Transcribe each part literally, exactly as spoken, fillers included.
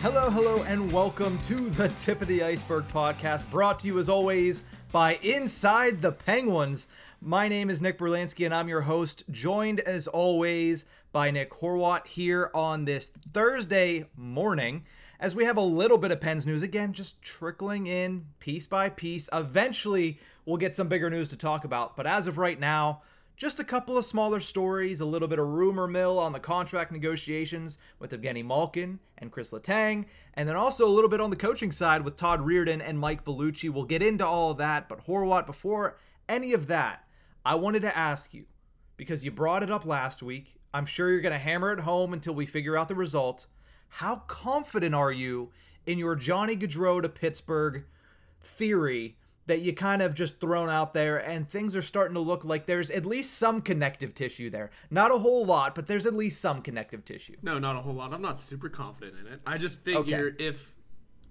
Hello, hello, and welcome to the Tip of the Iceberg podcast, brought to you as always by Inside the Penguins. My name is Nick Berlansky, and I'm your host, joined as always by Nick Horwat here on this Thursday morning, as we have a little bit of Pens news, again, just trickling in piece by piece. Eventually, we'll get some bigger news to talk about, but as of right now, just a couple of smaller stories, a little bit of rumor mill on the contract negotiations with Evgeny Malkin and Chris Letang, and then also a little bit on the coaching side with Todd Reirden and Mike Vellucci. We'll get into all of that, but Horwat, before any of that, I wanted to ask you, because you brought it up last week, I'm sure you're going to hammer it home until we figure out the result. How confident are you in your Johnny Gaudreau to Pittsburgh theory that you kind of just thrown out there, and things are starting to look like there's at least some connective tissue there? Not a whole lot, but there's at least some connective tissue. No, not a whole lot. I'm not super confident in it. I just figure okay. if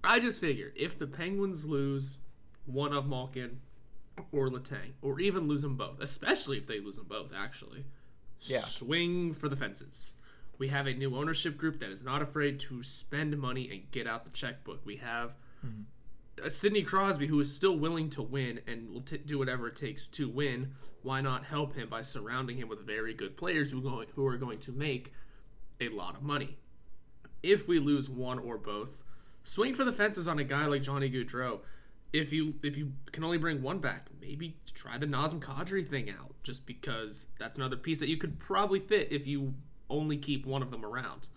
I just figure if the Penguins lose one of Malkin or Letang, or even lose them both, especially if they lose them both, actually, yeah. swing for the fences. We have a new ownership group that is not afraid to spend money and get out the checkbook. We have mm-hmm. Sidney Crosby, who is still willing to win and will t- do whatever it takes to win. Why not help him by surrounding him with very good players who, go- who are going to make a lot of money? If we lose one or both, swing for the fences on a guy like Johnny Gaudreau. If you if you can only bring one back, maybe try the Nazem Kadri thing out, just because that's another piece that you could probably fit if you only keep one of them around.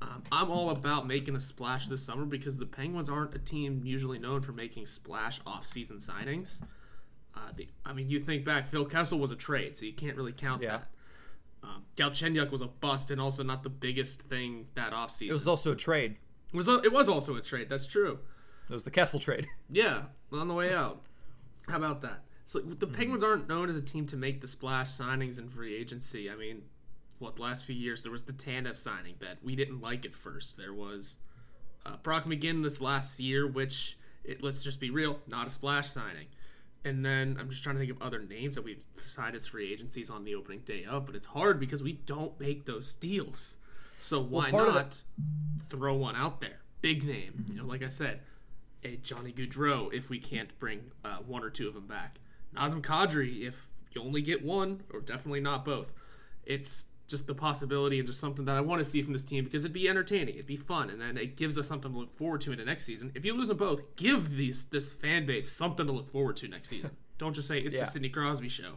Um, I'm all about making a splash this summer because the Penguins aren't a team usually known for making splash off-season signings. Uh, they, I mean, you think back, Phil Kessel was a trade, so you can't really count yeah. that. Um, Galchenyuk was a bust and also not the biggest thing that offseason. It was also a trade. It was, it was also a trade, that's true. It was the Kessel trade. Yeah, on the way out. How about that? So the mm-hmm. Penguins aren't known as a team to make the splash signings in free agency. I mean, what, the last few years, there was the Tanev signing that we didn't like at first. There was uh, Brock McGinn this last year, which, it, let's just be real, not a splash signing. And then I'm just trying to think of other names that we've signed as free agencies on the opening day of, but it's hard because we don't make those deals. So why well, not the- throw one out there? Big name. Mm-hmm. You know, like I said, a Johnny Gaudreau if we can't bring uh, one or two of them back. Nazem Kadri if you only get one, or definitely not both. It's just the possibility and just something that I want to see from this team because it'd be entertaining, it'd be fun, and then it gives us something to look forward to into next season. If you lose them both, give these this fan base something to look forward to next season. Don't just say it's yeah. the Sidney Crosby show.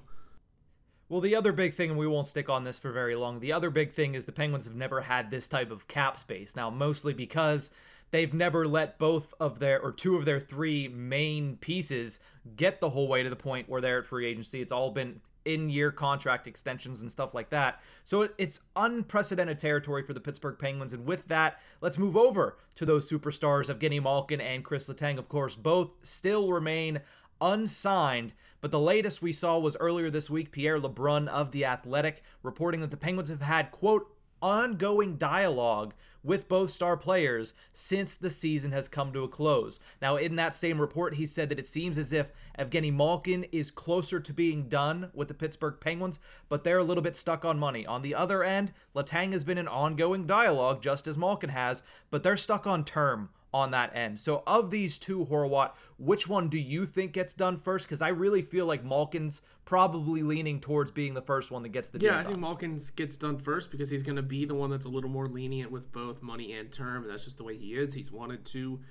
Well, the other big thing, and we won't stick on this for very long, the other big thing is the Penguins have never had this type of cap space. Now, mostly because they've never let both of their, or two of their three main pieces get the whole way to the point where they're at free agency. It's all been in-year contract extensions and stuff like that. So it's unprecedented territory for the Pittsburgh Penguins. And with that, let's move over to those superstars of Evgeny Malkin and Chris Letang. Of course, both still remain unsigned, but the latest we saw was earlier this week, Pierre Lebrun of The Athletic reporting that the Penguins have had, quote, ongoing dialogue with both star players since the season has come to a close. Now, in that same report, he said that it seems as if Evgeny Malkin is closer to being done with the Pittsburgh Penguins, but they're a little bit stuck on money. On the other end, Letang has been in ongoing dialogue, just as Malkin has, but they're stuck on term on that end. So of these two, Horwat, which one do you think gets done first? Because I really feel like Malkin's probably leaning towards being the first one that gets the deal done. Yeah, I think Malkin's gets done first because he's going to be the one that's a little more lenient with both money and term, and that's just the way he is. He's wanted to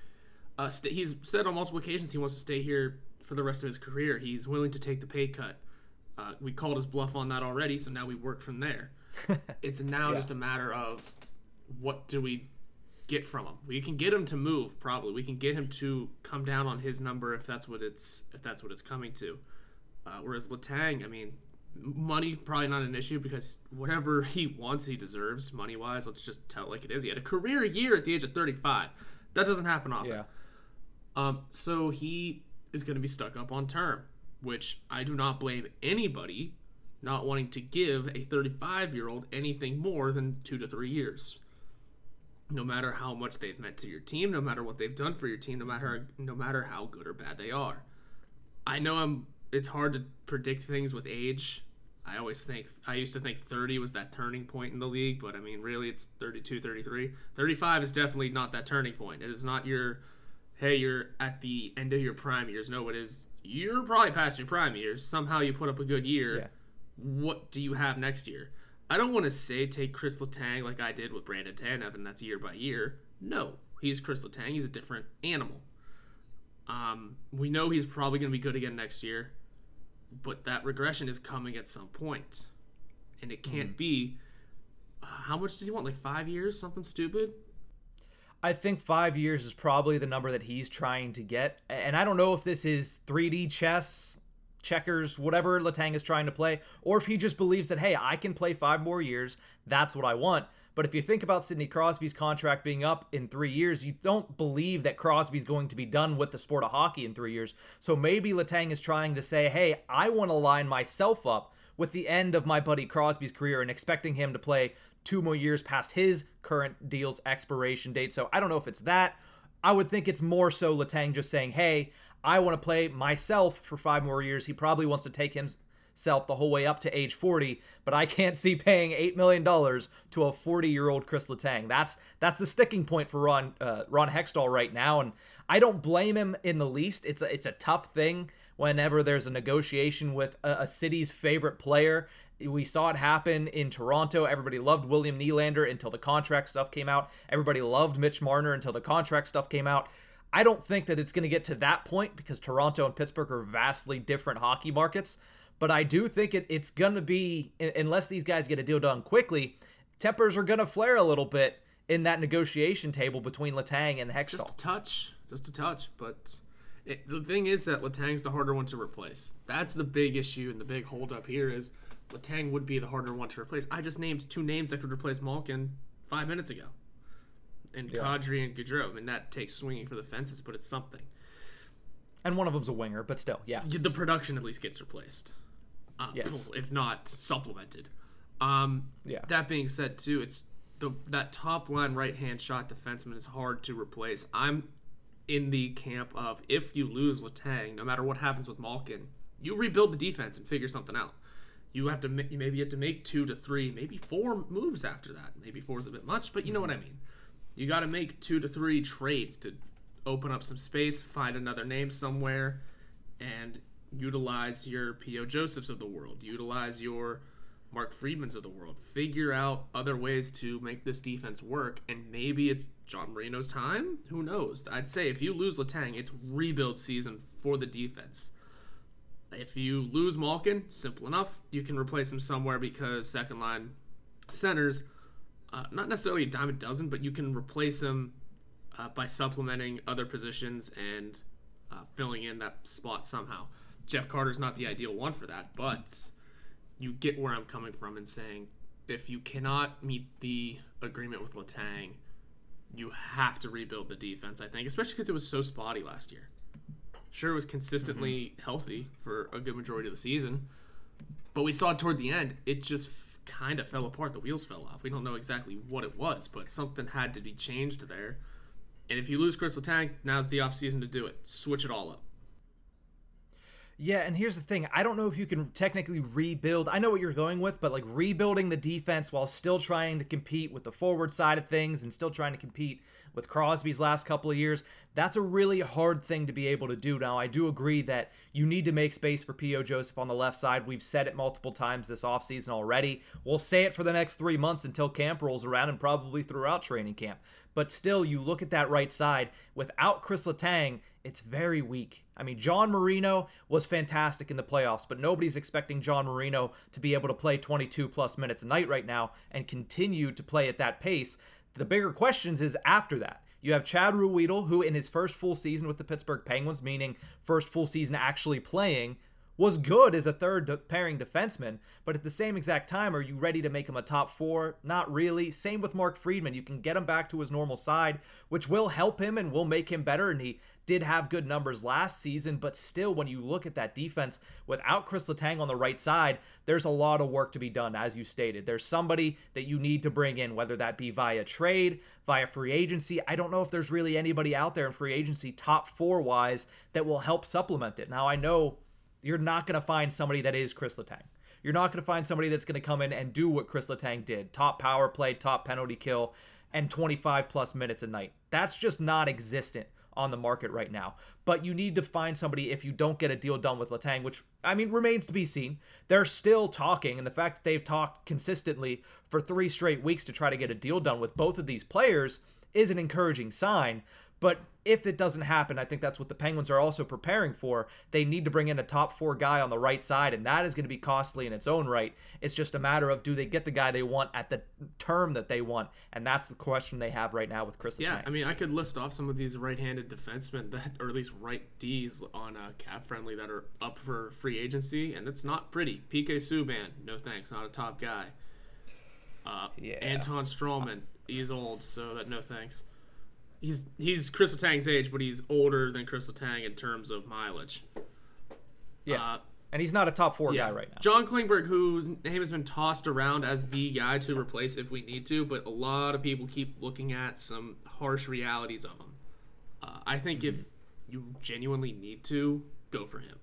uh, – st- he's said on multiple occasions he wants to stay here for the rest of his career. He's willing to take the pay cut. Uh, we called his bluff on that already, so now we work from there. It's now yeah. just a matter of what do we – get from him. We can get him to move, probably. We can get him to come down on his number if that's what it's if that's what it's coming to. Uh, whereas Letang, I mean, money probably not an issue because whatever he wants, he deserves money wise. Let's just tell it like it is. He had a career year at the age of thirty-five. That doesn't happen often. Yeah. Um. So he is going to be stuck up on term, which I do not blame anybody not wanting to give a thirty-five-year-old anything more than two to three years. No matter how much they've meant to your team, no matter what they've done for your team, no matter no matter how good or bad they are. I know I'm. It's hard to predict things with age. I always think, I used to think thirty was that turning point in the league, but I mean, really, it's thirty-two, thirty-three. thirty-five is definitely not that turning point. It is not your, hey, you're at the end of your prime years. No, it is, you're probably past your prime years. Somehow you put up a good year. Yeah. What do you have next year? I don't want to say take Chris Letang like I did with Brandon Tanev, and that's year by year. No, he's Chris Letang. He's a different animal. Um, we know he's probably going to be good again next year, but that regression is coming at some point, and it can't mm. be. Uh, how much does he want? Like five years, something stupid? I think five years is probably the number that he's trying to get, and I don't know if this is three D chess, checkers, whatever Letang is trying to play, or if he just believes that, hey, I can play five more years, that's what I want. But if you think about Sidney Crosby's contract being up in three years, you don't believe that Crosby's going to be done with the sport of hockey in three years. So maybe Letang is trying to say, hey, I want to line myself up with the end of my buddy Crosby's career and expecting him to play two more years past his current deal's expiration date. So I don't know if it's that. I would think it's more so Letang just saying, hey, I want to play myself for five more years. He probably wants to take him... self the whole way up to age forty, but I can't see paying eight million dollars to a forty-year-old Chris Letang. That's that's the sticking point for Ron uh, Ron Hextall right now, and I don't blame him in the least. It's a, it's a tough thing whenever there's a negotiation with a, a city's favorite player. We saw it happen in Toronto. Everybody loved William Nylander until the contract stuff came out. Everybody loved Mitch Marner until the contract stuff came out. I don't think that it's going to get to that point because Toronto and Pittsburgh are vastly different hockey markets. But I do think it, it's going to be, unless these guys get a deal done quickly, tempers are going to flare a little bit in that negotiation table between Letang and Hextall. Just a touch. Just a touch. But it, the thing is that Letang's the harder one to replace. That's the big issue, and the big holdup here is Letang would be the harder one to replace. I just named two names that could replace Malkin five minutes ago. And yeah. Kadri and Gaudreau. I mean, that takes swinging for the fences, but it's something. And one of them's a winger, but still, yeah. The production at least gets replaced. Uh, yes. If not supplemented. Um, yeah. That being said, too, it's the that top line right hand shot defenseman is hard to replace. I'm in the camp of if you lose Letang, no matter what happens with Malkin, you rebuild the defense and figure something out. You have to ma- you maybe have to make two to three, maybe four moves after that. Maybe four is a bit much, but you know what I mean. You got to make two to three trades to open up some space, find another name somewhere, and utilize your P O. Josephs of the world. Utilize your Mark Friedmans of the world. Figure out other ways to make this defense work, and maybe it's John Marino's time. Who knows? I'd say if you lose Letang, it's rebuild season for the defense. If you lose Malkin, simple enough, you can replace him somewhere because second line centers, uh, not necessarily a dime a dozen, but you can replace him uh, by supplementing other positions and uh, filling in that spot somehow. Jeff Carter's not the ideal one for that, but you get where I'm coming from in saying if you cannot meet the agreement with Letang, you have to rebuild the defense, I think, especially because it was so spotty last year. Sure, it was consistently mm-hmm. healthy for a good majority of the season, but we saw toward the end, it just f- kind of fell apart. The wheels fell off. We don't know exactly what it was, but something had to be changed there. And if you lose Chris Letang, now's the offseason to do it. Switch it all up. Yeah, and here's the thing. I don't know if you can technically rebuild. I know what you're going with, but like rebuilding the defense while still trying to compete with the forward side of things and still trying to compete with Crosby's last couple of years, that's a really hard thing to be able to do. Now, I do agree that you need to make space for P O. Joseph on the left side. We've said it multiple times this offseason already. We'll say it for the next three months until camp rolls around and probably throughout training camp. But still, you look at that right side. Without Chris Letang, it's very weak. I mean, John Marino was fantastic in the playoffs, but nobody's expecting John Marino to be able to play twenty-two plus minutes a night right now and continue to play at that pace. The bigger questions is after that. You have Chad Ruhwedel, who in his first full season with the Pittsburgh Penguins, meaning first full season actually playing, was good as a third pairing defenseman, but at the same exact time, are you ready to make him a top four? Not really. Same with Mark Friedman. You can get him back to his normal side, which will help him and will make him better, and he did have good numbers last season, but still, when you look at that defense, without Chris Letang on the right side, there's a lot of work to be done, as you stated. There's somebody that you need to bring in, whether that be via trade, via free agency. I don't know if there's really anybody out there in free agency top four-wise that will help supplement it. Now, I know you're not going to find somebody that is Chris Letang. You're not going to find somebody that's going to come in and do what Chris Letang did. Top power play, top penalty kill, and twenty-five plus minutes a night. That's just not existent on the market right now. But you need to find somebody if you don't get a deal done with Letang, which, I mean, remains to be seen. They're still talking, and the fact that they've talked consistently for three straight weeks to try to get a deal done with both of these players is an encouraging sign. But if it doesn't happen, I think that's what the Penguins are also preparing for. They need to bring in a top four guy on the right side, and that is going to be costly in its own right. It's just a matter of, do they get the guy they want at the term that they want? And that's the question they have right now with Chris Letang. Yeah, I mean, I could list off some of these right-handed defensemen, that, or at least right Ds on uh, Cap Friendly that are up for free agency, and it's not pretty. P K Subban, no thanks, not a top guy. Uh, yeah. Anton Stroman, he's old, so that no thanks. He's he's Chris Letang's age, but he's older than Chris Letang in terms of mileage. Yeah, uh, and he's not a top four yeah. guy right now. John Klingberg, whose name has been tossed around as the guy to replace if we need to, but a lot of people keep looking at some harsh realities of him. Uh, I think mm-hmm. if you genuinely need to, go for him.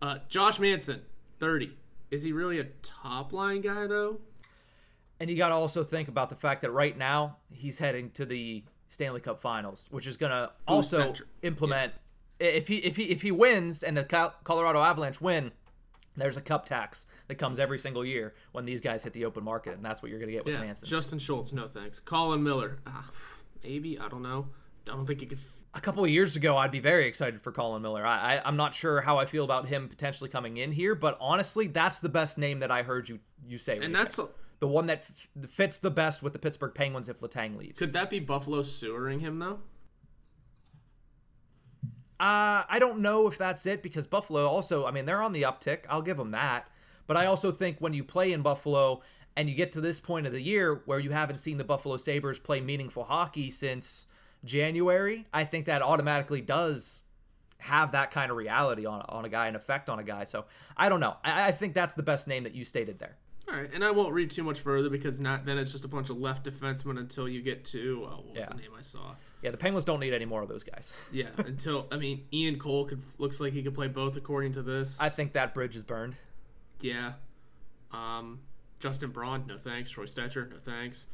Uh, Josh Manson, thirty. Is he really a top-line guy, though? And you got to also think about the fact that right now he's heading to the Stanley Cup Finals, which is going to also implement yeah. if he if he if he wins and the Colorado Avalanche win, there's a cup tax that comes every single year when these guys hit the open market, and that's what you're going to get with yeah. Manson. Justin Schultz, no thanks. Colin Miller, ah, maybe I don't know. I don't think he could. A couple of years ago, I'd be very excited for Colin Miller. I, I I'm not sure how I feel about him potentially coming in here, but honestly, that's the best name that I heard you you say. And right that's. A- The one that f- fits the best with the Pittsburgh Penguins if Letang leaves. Could that be Buffalo sewering him, though? Uh, I don't know if that's it, because Buffalo also, I mean, they're on the uptick. I'll give them that. But I also think when you play in Buffalo and you get to this point of the year where you haven't seen the Buffalo Sabres play meaningful hockey since January, I think that automatically does have that kind of reality on, on a guy, an effect on a guy. So I don't know. I, I think that's the best name that you stated there. All right, and I won't read too much further because not, then it's just a bunch of left defensemen until you get to, oh, what was yeah. the name I saw? Yeah, the Penguins don't need any more of those guys. yeah, until, I mean, Ian Cole could, looks like he could play both according to this. I think that bridge is burned. Yeah. Um, Justin Braun, no thanks. Troy Stetcher, no thanks.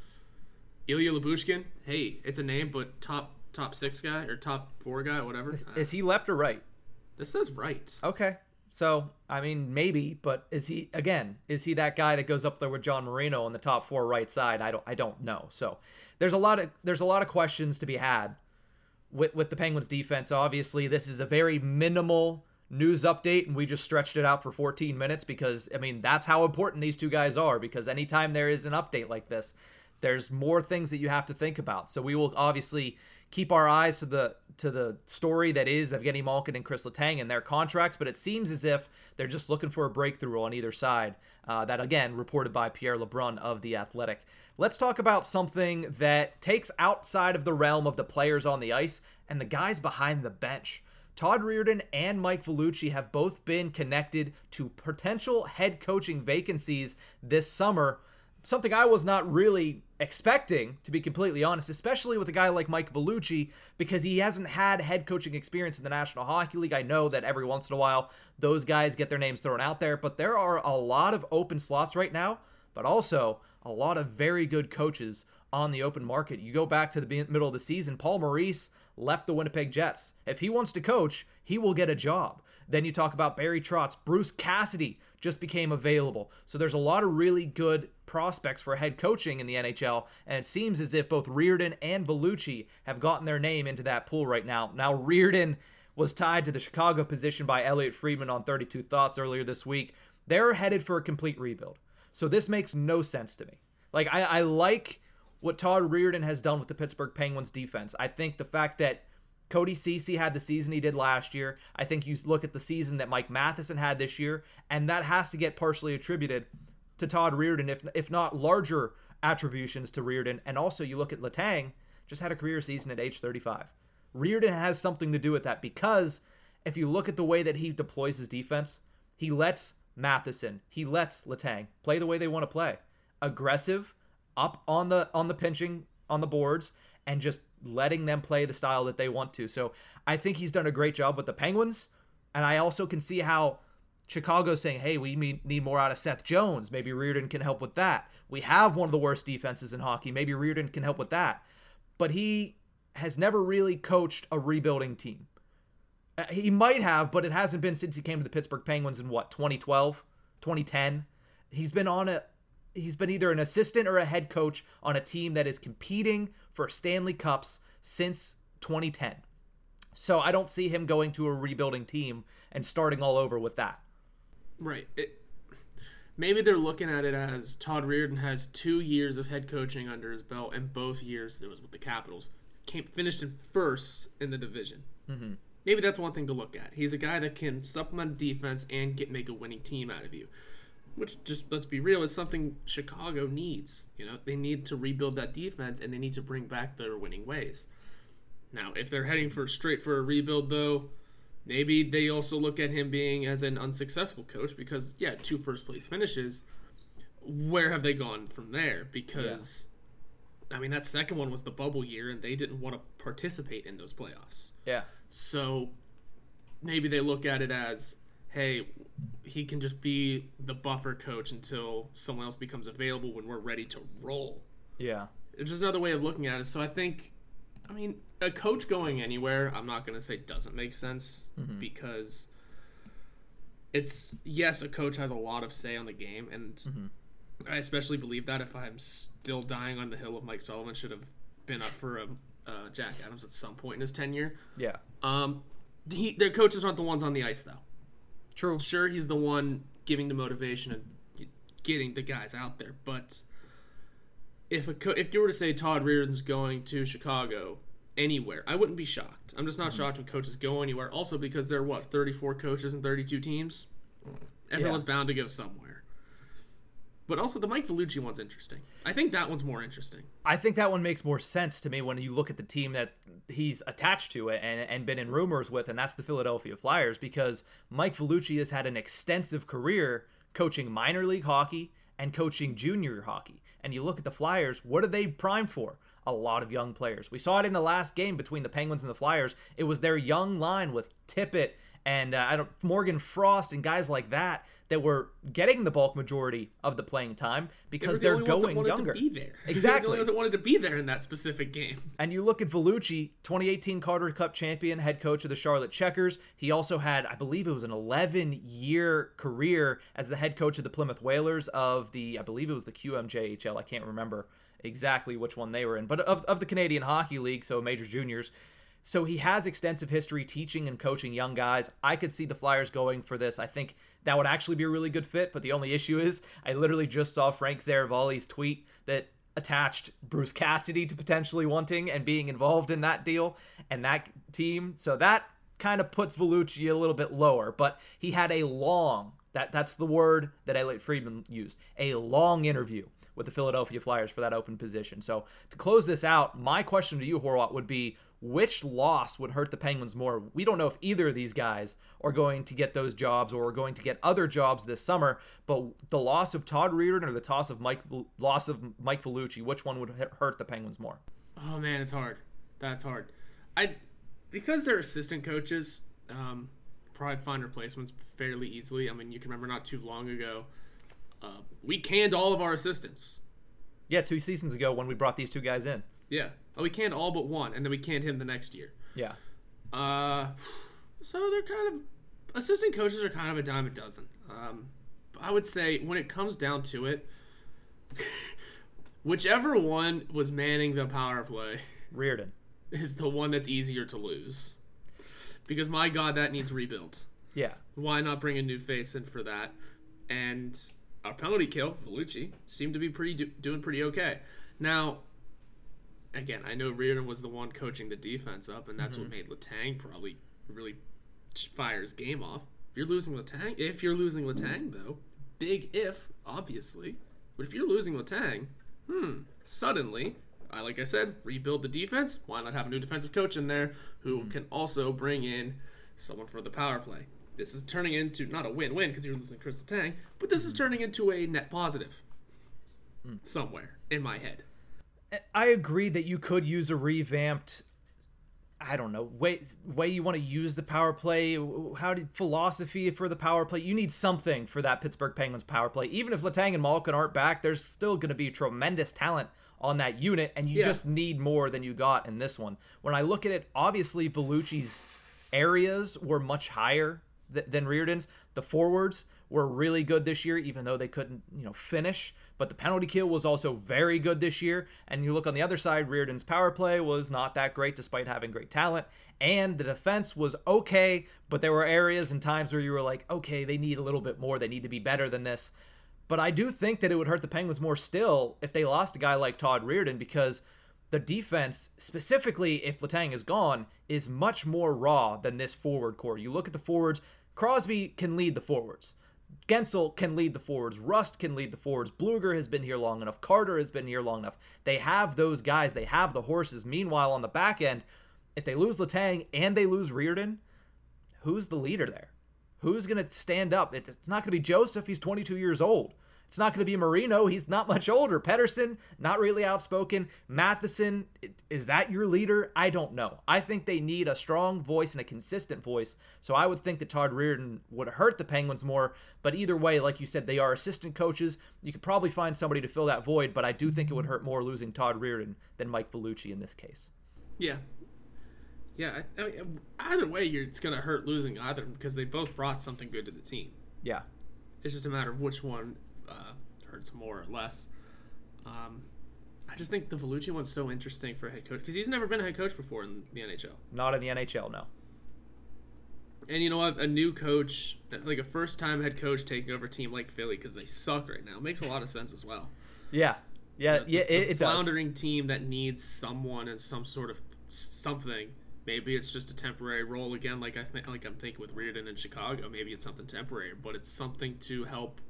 Ilya Lyubushkin, hey, it's a name, but top top six guy or top four guy, whatever. Is, is he left or right? This says right. Okay. So, I mean, maybe, but is he, again, is he that guy that goes up there with John Marino on the top four right side? I don't I don't know. So there's a lot of there's a lot of questions to be had with, with the Penguins defense. Obviously, this is a very minimal news update, and we just stretched it out for fourteen minutes because, I mean, that's how important these two guys are, because anytime there is an update like this, there's more things that you have to think about. So we will obviously keep our eyes to the to the story that is Evgeny Malkin and Chris Letang and their contracts, but it seems as if they're just looking for a breakthrough on either side. Uh, that, again, reported by Pierre Lebrun of The Athletic. Let's talk about something that takes outside of the realm of the players on the ice and the guys behind the bench. Todd Reirden and Mike Vellucci have both been connected to potential head coaching vacancies this summer, something I was not really expecting, to be completely honest, especially with a guy like Mike Vellucci, because he hasn't had head coaching experience in the National Hockey League. I know that every once in a while, those guys get their names thrown out there, but there are a lot of open slots right now, but also a lot of very good coaches on the open market. You go back to the middle of the season, Paul Maurice left the Winnipeg Jets. If he wants to coach, he will get a job. Then you talk about Barry Trotz. Bruce Cassidy just became available. So there's a lot of really good prospects for head coaching in the N H L, and it seems as if both Reirden and Vellucci have gotten their name into that pool right now. Now, Reirden was tied to the Chicago position by Elliot Friedman on thirty-two Thoughts earlier this week. They're headed for a complete rebuild. So this makes no sense to me. Like, I, I like what Todd Reirden has done with the Pittsburgh Penguins defense. I think the fact that Cody Ceci had the season he did last year. I think you look at the season that Mike Matheson had this year, and that has to get partially attributed to Todd Reirden, if if not larger attributions to Reirden. And also you look at Letang, just had a career season at age thirty-five. Reirden has something to do with that, because if you look at the way that he deploys his defense, he lets Matheson, he lets Letang play the way they want to play. Aggressive, up on the on the pinching, on the boards, and just letting them play the style that they want to. So I think he's done a great job with the Penguins. And I also can see how Chicago saying, hey, we need more out of Seth Jones. Maybe Reirden can help with that. We have one of the worst defenses in hockey. Maybe Reirden can help with that. But he has never really coached a rebuilding team. He might have, but it hasn't been since he came to the Pittsburgh Penguins in what, twenty twelve, twenty ten. He's been on a he's been either an assistant or a head coach on a team that is competing for Stanley Cups since twenty ten. So I don't see him going to a rebuilding team and starting all over with that. Right. It, maybe they're looking at it as Todd Reirden has two years of head coaching under his belt, and both years it was with the Capitals. Came, finished in first in the division. Mm-hmm. Maybe that's one thing to look at. He's a guy that can supplement defense and get make a winning team out of you, which, just let's be real, is something Chicago needs. You know, they need to rebuild that defense, and they need to bring back their winning ways. Now, if they're heading for straight for a rebuild, though, maybe they also look at him being as an unsuccessful coach because, yeah, two first place finishes. Where have they gone from there? Because. Yeah. I mean, that second one was the bubble year, and they didn't want to participate in those playoffs. Yeah. So maybe they look at it as, hey, he can just be the buffer coach until someone else becomes available when we're ready to roll. Yeah. It's just another way of looking at it. So I think, I mean, a coach going anywhere, I'm not going to say doesn't make sense, mm-hmm. because it's, yes, a coach has a lot of say on the game, and mm-hmm. I especially believe that if I'm still dying on the hill of Mike Sullivan should have been up for a uh, Jack Adams at some point in his tenure. Yeah. Um, he, their coaches aren't the ones on the ice, though. True. Sure, he's the one giving the motivation and getting the guys out there, but if a co- if you were to say Todd Reirden's going to Chicago anywhere, I wouldn't be shocked. I'm just not mm-hmm. shocked when coaches go anywhere. Also, because there are, what, thirty-four coaches and thirty-two teams? Everyone's yeah. bound to go somewhere. But also, the Mike Vellucci one's interesting. I think that one's more interesting. I think that one makes more sense to me when you look at the team that he's attached to and, and been in rumors with, and that's the Philadelphia Flyers, because Mike Vellucci has had an extensive career coaching minor league hockey and coaching junior hockey. And you look at the Flyers, what are they primed for? A lot of young players. We saw it in the last game between the Penguins and the Flyers. It was their young line with Tippett and uh, I don't, Morgan Frost and guys like that that were getting the bulk majority of the playing time because they're going younger. Exactly. The only ones that wanted to be there in that specific game. And you look at Vellucci, twenty eighteen Carter Cup champion, head coach of the Charlotte Checkers. He also had, I believe it was an eleven-year career as the head coach of the Plymouth Whalers of the, I believe it was the Q M J H L. I can't remember exactly which one they were in, but of, of the Canadian Hockey League, so major juniors. So he has extensive history teaching and coaching young guys. I could see the Flyers going for this. I think that would actually be a really good fit, but the only issue is I literally just saw Frank Zaravalli's tweet that attached Bruce Cassidy to potentially wanting and being involved in that deal and that team. So that kind of puts Vellucci a little bit lower, but he had a long, that that's the word that Elliot Friedman used, a long interview with the Philadelphia Flyers for that open position. So to close this out, my question to you, Horwat, would be, which loss would hurt the Penguins more? We don't know if either of these guys are going to get those jobs or are going to get other jobs this summer, but the loss of Todd Reirden or the toss of Mike, loss of Mike Vellucci, which one would hurt the Penguins more? Oh, man, it's hard. That's hard. I Because they're assistant coaches, um, probably find replacements fairly easily. I mean, you can remember not too long ago, uh, we canned all of our assistants. Yeah, two seasons ago when we brought these two guys in. Yeah. Oh, we canned all but one, and then we canned him the next year. Yeah. Uh, so they're kind of – assistant coaches are kind of a dime a dozen. Um, I would say when it comes down to it, whichever one was manning the power play Reirden is the one that's easier to lose because, my God, that needs rebuilt. Yeah. Why not bring a new face in for that? And our penalty kill, Vellucci, seemed to be pretty do- doing pretty okay. Now – again, I know Reirden was the one coaching the defense up, and that's mm-hmm. what made Letang probably really fire his game off. If you're losing Letang, if you're losing Letang, though, big if, obviously. But if you're losing Letang, hmm, suddenly, I like I said, rebuild the defense. Why not have a new defensive coach in there who mm-hmm. can also bring in someone for the power play? This is turning into not a win-win because you're losing Chris Letang, but this mm-hmm. is turning into a net positive mm. somewhere in my head. I agree that you could use a revamped I don't know, way way you want to use the power play, how did philosophy for the power play. You need something for that Pittsburgh Penguins power play. Even if Letang and Malkin aren't back, there's still going to be tremendous talent on that unit, and you yeah. just need more than you got in this one. When I look at it, obviously Vellucci's areas were much higher th- than Reirden's. The forwards were really good this year, even though they couldn't, you know, finish. But the penalty kill was also very good this year. And you look on the other side, Reirden's power play was not that great despite having great talent. And the defense was okay, but there were areas and times where you were like, okay, they need a little bit more. They need to be better than this. But I do think that it would hurt the Penguins more still if they lost a guy like Todd Reirden, because the defense, specifically if Letang is gone, is much more raw than this forward core. You look at the forwards, Crosby can lead the forwards. Gensel can lead the forwards. Rust can lead the forwards. Bluger has been here long enough. Carter has been here long enough. They have those guys. They have the horses. Meanwhile, on the back end, if they lose Letang and they lose Reirden, who's the leader there? Who's going to stand up? It's not going to be Joseph. He's twenty-two years old. It's not going to be Marino. He's not much older. Pettersson, not really outspoken. Matheson, is that your leader? I don't know. I think they need a strong voice and a consistent voice. So I would think that Todd Reirden would hurt the Penguins more. But either way, like you said, they are assistant coaches. You could probably find somebody to fill that void. But I do think it would hurt more losing Todd Reirden than Mike Vellucci in this case. Yeah. Yeah. I mean, either way, you're, it's going to hurt losing either, because they both brought something good to the team. Yeah. It's just a matter of which one Uh, hurts more or less. Um, I just think the Vellucci one's so interesting for a head coach, because he's never been a head coach before in the N H L. Not in the N H L, no. And you know what? A new coach, like a first-time head coach taking over a team like Philly, because they suck right now, makes a lot of sense as well. Yeah, yeah, the, yeah. It, the it floundering does. Team that needs someone and some sort of something. Maybe it's just a temporary role again, like I think, like I'm thinking with Reirden in Chicago. Maybe it's something temporary, but it's something to help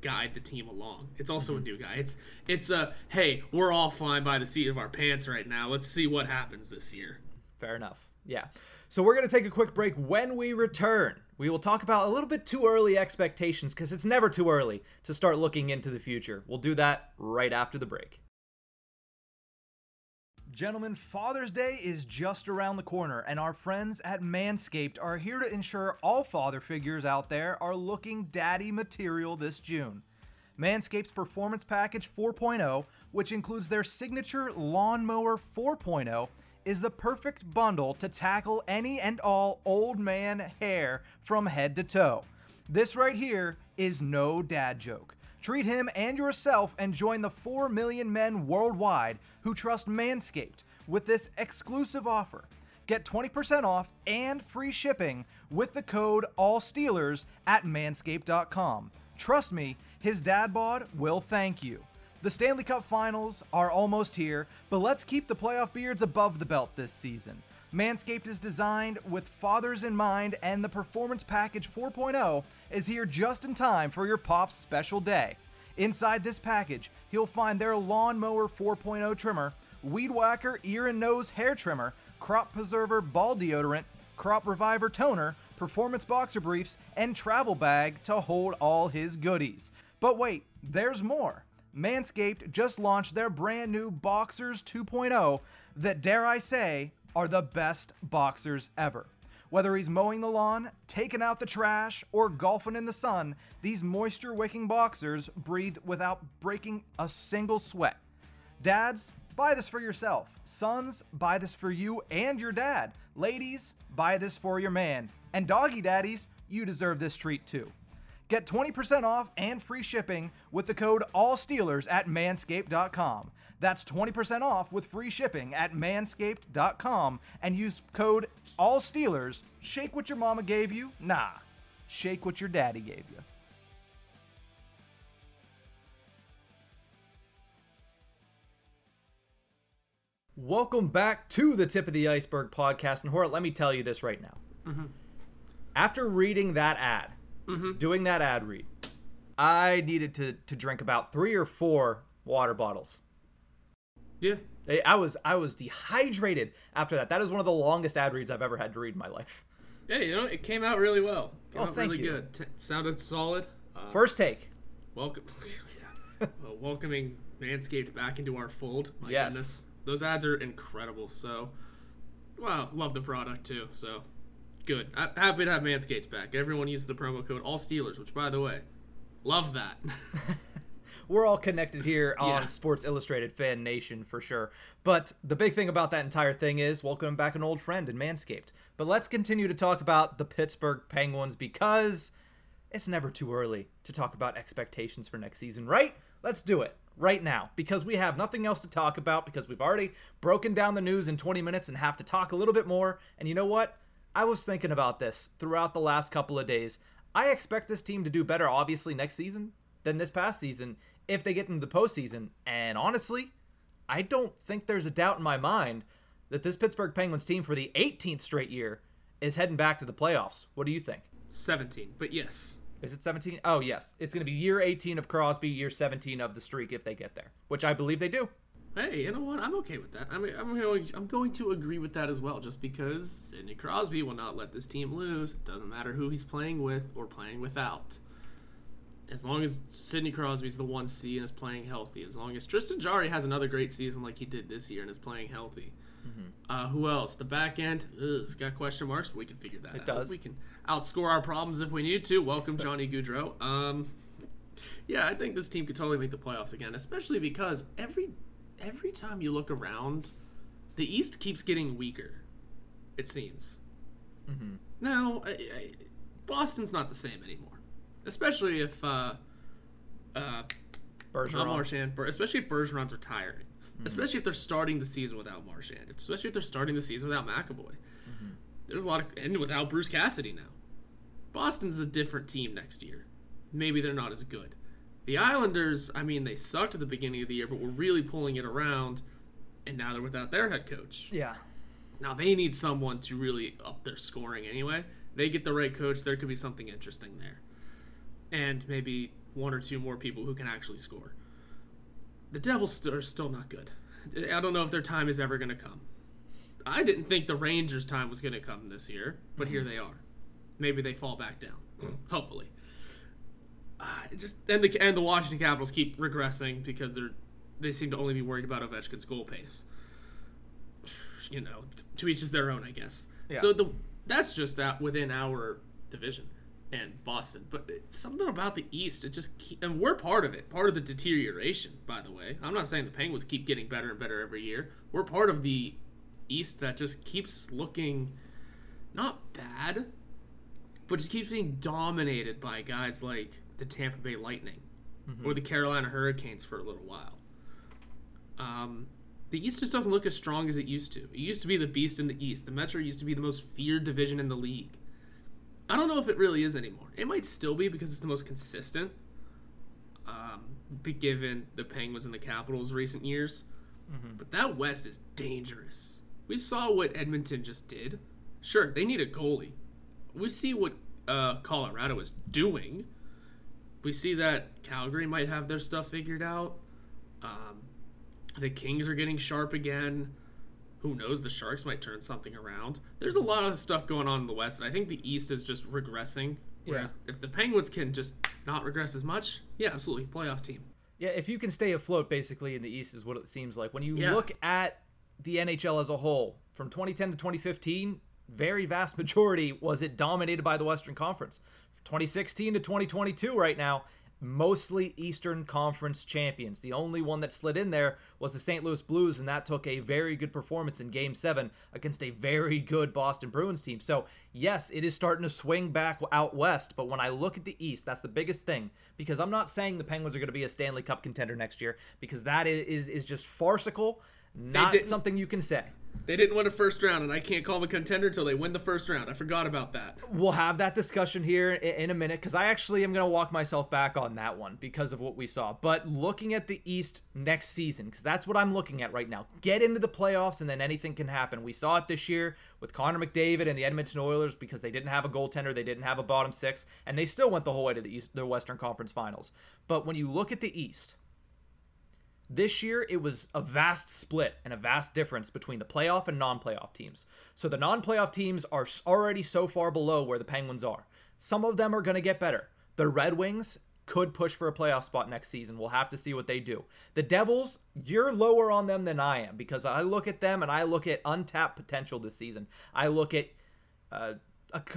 guide the team along. It's also a new guy. It's it's a, hey, we're all flying by the seat of our pants right now. Let's see what happens this year. Fair enough. Yeah. So we're going to take a quick break. When we return, we will talk about a little bit too early expectations, because it's never too early to start looking into the future. We'll do that right after the break. Gentlemen, Father's Day is just around the corner, and our friends at Manscaped are here to ensure all father figures out there are looking daddy material this June. Manscaped's Performance Package four point oh, which includes their signature Lawnmower four point oh, is the perfect bundle to tackle any and all old man hair from head to toe. This right here is no dad joke. Treat him and yourself and join the four million men worldwide who trust Manscaped with this exclusive offer. Get twenty percent off and free shipping with the code ALLSTEELERS at manscaped dot com. Trust me, his dad bod will thank you. The Stanley Cup Finals are almost here, but let's keep the playoff beards above the belt this season. Manscaped is designed with fathers in mind, and the Performance Package four point oh is here just in time for your pop's special day. Inside this package, you'll find their Lawnmower four point oh trimmer, Weed Whacker ear and nose hair trimmer, Crop Preserver ball deodorant, Crop Reviver toner, Performance boxer briefs, and travel bag to hold all his goodies. But wait, there's more. Manscaped just launched their brand new Boxers two point oh that, dare I say, are the best boxers ever. Whether he's mowing the lawn, taking out the trash, or golfing in the sun, these moisture-wicking boxers breathe without breaking a single sweat. Dads, buy this for yourself. Sons, buy this for you and your dad. Ladies, buy this for your man. And doggy daddies, you deserve this treat too. Get twenty percent off and free shipping with the code ALLSTEELERS at manscaped dot com. That's twenty percent off with free shipping at manscaped dot com and use code ALLSTEELERS. Shake what your mama gave you? Nah, shake what your daddy gave you. Welcome back to the Tip of the Iceberg podcast. And Hort, let me tell you this right now. Mm-hmm. After reading that ad, mm-hmm. doing that ad read, I needed to, to drink about three or four water bottles. Yeah. I was I was dehydrated after that. That is one of the longest ad reads I've ever had to read in my life. Yeah, you know, it came out really well. Came oh, out thank really you. Good. T- sounded solid. Uh, First take. Welcome, yeah. well, welcoming Manscaped back into our fold. My yes. goodness, those ads are incredible. So well, love the product too, so good. I'm happy to have Manscapes back. Everyone uses the promo code AllSteelers, which, by the way, love that. We're all connected here on yeah. Sports Illustrated Fan Nation for sure. But the big thing about that entire thing is welcoming back an old friend in Manscaped. But let's continue to talk about the Pittsburgh Penguins, because it's never too early to talk about expectations for next season, right? Let's do it right now, because we have nothing else to talk about, because we've already broken down the news in twenty minutes and have to talk a little bit more. And you know what? I was thinking about this throughout the last couple of days. I expect this team to do better, obviously, next season than this past season if they get into the postseason. And honestly, I don't think there's a doubt in my mind that this Pittsburgh Penguins team for the eighteenth straight year is heading back to the playoffs. What do you think? seventeen, but yes. Is it seventeen? Oh, yes. It's going to be year eighteen of Crosby, year seventeen of the streak if they get there, which I believe they do. Hey, you know what? I'm okay with that. I mean, I'm going, I'm going to agree with that as well, just because Sidney Crosby will not let this team lose. It doesn't matter who he's playing with or playing without. As long as Sidney Crosby's the one C and is playing healthy, as long as Tristan Jarry has another great season like he did this year and is playing healthy. Mm-hmm. Uh, who else? The back end, ugh, it's got question marks, but we can figure that it out. It does. We can outscore our problems if we need to. Welcome, Johnny Gaudreau. Um, yeah, I think this team could totally make the playoffs again, especially because every every time you look around, the East keeps getting weaker, it seems. Mm-hmm. Now, I, I, Boston's not the same anymore. Especially if uh, uh, Bergeron. Marchand, especially if Bergeron's retiring. Mm-hmm. Especially if they're starting the season without Marchand. Especially if they're starting the season without McAvoy. Mm-hmm. There's a lot of, and without Bruce Cassidy now. Boston's a different team next year. Maybe they're not as good. The Islanders, I mean, they sucked at the beginning of the year, but were really pulling it around, and now they're without their head coach. Yeah. Now they need someone to really up their scoring anyway. They get the right coach, there could be something interesting there. And maybe one or two more people who can actually score. The Devils are still not good. I don't know if their time is ever going to come. I didn't think the Rangers' time was going to come this year, but here they are. Maybe they fall back down. Hopefully. Uh, just and the and the Washington Capitals keep regressing because they're they seem to only be worried about Ovechkin's goal pace. You know, to each is their own, I guess. Yeah. So the that's just out within our division. And Boston, but something about the East, it just keep, and we're part of it, part of the deterioration, by the way. I'm not saying the Penguins keep getting better and better every year. We're part of the East that just keeps looking not bad, but just keeps being dominated by guys like the Tampa Bay Lightning mm-hmm. or the Carolina Hurricanes for a little while. Um, the East just doesn't look as strong as it used to. It used to be the beast in the East. The Metro used to be the most feared division in the league. I don't know if it really is anymore. It might still be because it's the most consistent, um, given the Penguins and the Capitals recent years. Mm-hmm. But that West is dangerous. We saw what Edmonton just did. Sure, they need a goalie. We see what uh, Colorado is doing. We see that Calgary might have their stuff figured out. Um, the Kings are getting sharp again. Who knows? The Sharks might turn something around. There's a lot of stuff going on in the West, and I think the East is just regressing. Whereas yeah. if the Penguins can just not regress as much, yeah, absolutely, playoff team. Yeah, if you can stay afloat, basically, in the East is what it seems like. When you yeah. look at the N H L as a whole, from twenty ten to twenty fifteen, very vast majority was it dominated by the Western Conference. From twenty sixteen to twenty twenty-two right now, mostly Eastern Conference champions. The only one that slid in there was the Saint Louis Blues, and that took a very good performance in Game seven against a very good Boston Bruins team. So, yes, it is starting to swing back out West, but when I look at the East, that's the biggest thing, because I'm not saying the Penguins are going to be a Stanley Cup contender next year, because that is is, is just farcical, not something you can say. They didn't win a first round, and I can't call them a contender until they win the first round. I forgot about that. We'll have that discussion here in a minute, because I actually am going to walk myself back on that one because of what we saw. But looking at the East next season, because that's what I'm looking at right now. Get into the playoffs, and then anything can happen. We saw it this year with Connor McDavid and the Edmonton Oilers because they didn't have a goaltender, they didn't have a bottom six, and they still went the whole way to the East, their Western Conference Finals. But when you look at the East, this year, it was a vast split and a vast difference between the playoff and non-playoff teams. So the non-playoff teams are already so far below where the Penguins are. Some of them are going to get better. The Red Wings could push for a playoff spot next season. We'll have to see what they do. The Devils, you're lower on them than I am, because I look at them and I look at untapped potential this season. I look at uh,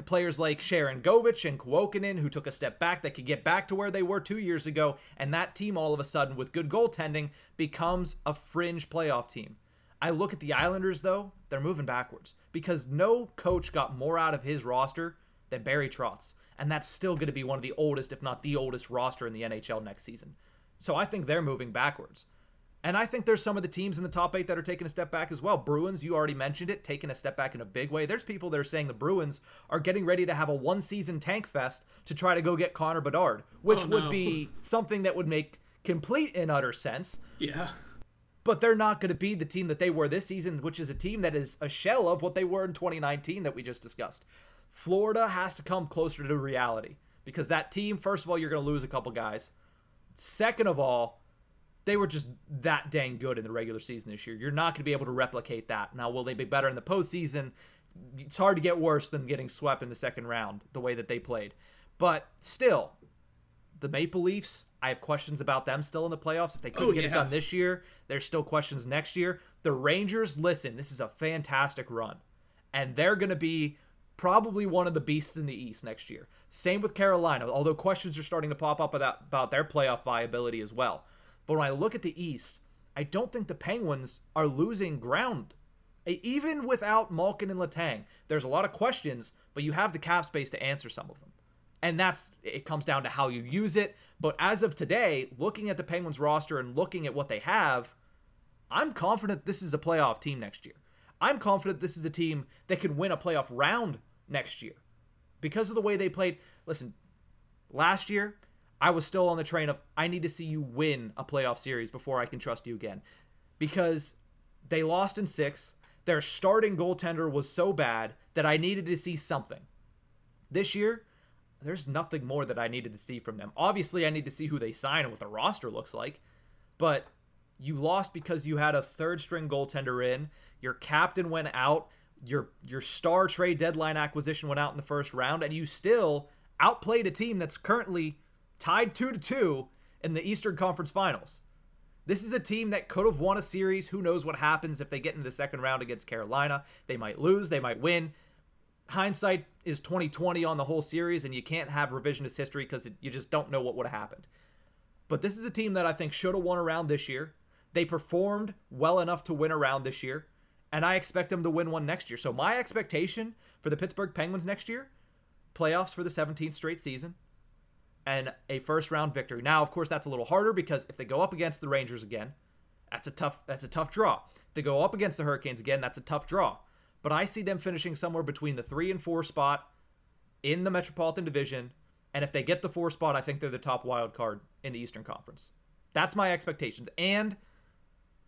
players like Sharon Govich and Kuokkanen, who took a step back, that could get back to where they were two years ago, and that team all of a sudden, with good goaltending, becomes a fringe playoff team. I look at the Islanders, though, they're moving backwards, because no coach got more out of his roster than Barry Trotz, and that's still going to be one of the oldest, if not the oldest, roster in the N H L next season. So I think they're moving backwards. And I think there's some of the teams in the top eight that are taking a step back as well. Bruins, you already mentioned it, taking a step back in a big way. There's people that are saying the Bruins are getting ready to have a one-season tank fest to try to go get Connor Bedard, which oh, no. would be something that would make complete and utter sense. Yeah. But they're not going to be the team that they were this season, which is a team that is a shell of what they were in twenty nineteen that we just discussed. Florida has to come closer to reality, because that team, first of all, you're going to lose a couple guys. Second of all, they were just that dang good in the regular season this year. You're not going to be able to replicate that. Now, will they be better in the postseason? It's hard to get worse than getting swept in the second round the way that they played. But still, the Maple Leafs, I have questions about them still in the playoffs. If they couldn't oh, get yeah. it done this year, there's still questions next year. The Rangers, listen, this is a fantastic run, and they're going to be probably one of the beasts in the East next year. Same with Carolina, although questions are starting to pop up about, about their playoff viability as well. But when I look at the East, I don't think the Penguins are losing ground. Even without Malkin and Letang, there's a lot of questions, but you have the cap space to answer some of them. And that's, it comes down to how you use it. But as of today, looking at the Penguins roster and looking at what they have, I'm confident this is a playoff team next year. I'm confident this is a team that can win a playoff round next year because of the way they played. Listen, last year, I was still on the train of, I need to see you win a playoff series before I can trust you again, because they lost in six. Their starting goaltender was so bad that I needed to see something. This year, there's nothing more that I needed to see from them. Obviously, I need to see who they sign and what the roster looks like, but you lost because you had a third-string goaltender in, your captain went out, your your star trade deadline acquisition went out in the first round, and you still outplayed a team that's currently tied two to two in the Eastern Conference Finals. This is a team that could have won a series. Who knows what happens if they get into the second round against Carolina. They might lose, they might win. Hindsight is twenty twenty on the whole series, and you can't have revisionist history because you just don't know what would have happened. But this is a team that I think should have won a round this year. They performed well enough to win a round this year, and I expect them to win one next year. So my expectation for the Pittsburgh Penguins next year, playoffs for the seventeenth straight season, and a first-round victory. Now, of course, that's a little harder because if they go up against the Rangers again, that's a tough, that's a tough draw. If they go up against the Hurricanes again, that's a tough draw. But I see them finishing somewhere between the three and four spot in the Metropolitan Division. And if they get the four spot, I think they're the top wild card in the Eastern Conference. That's my expectations. And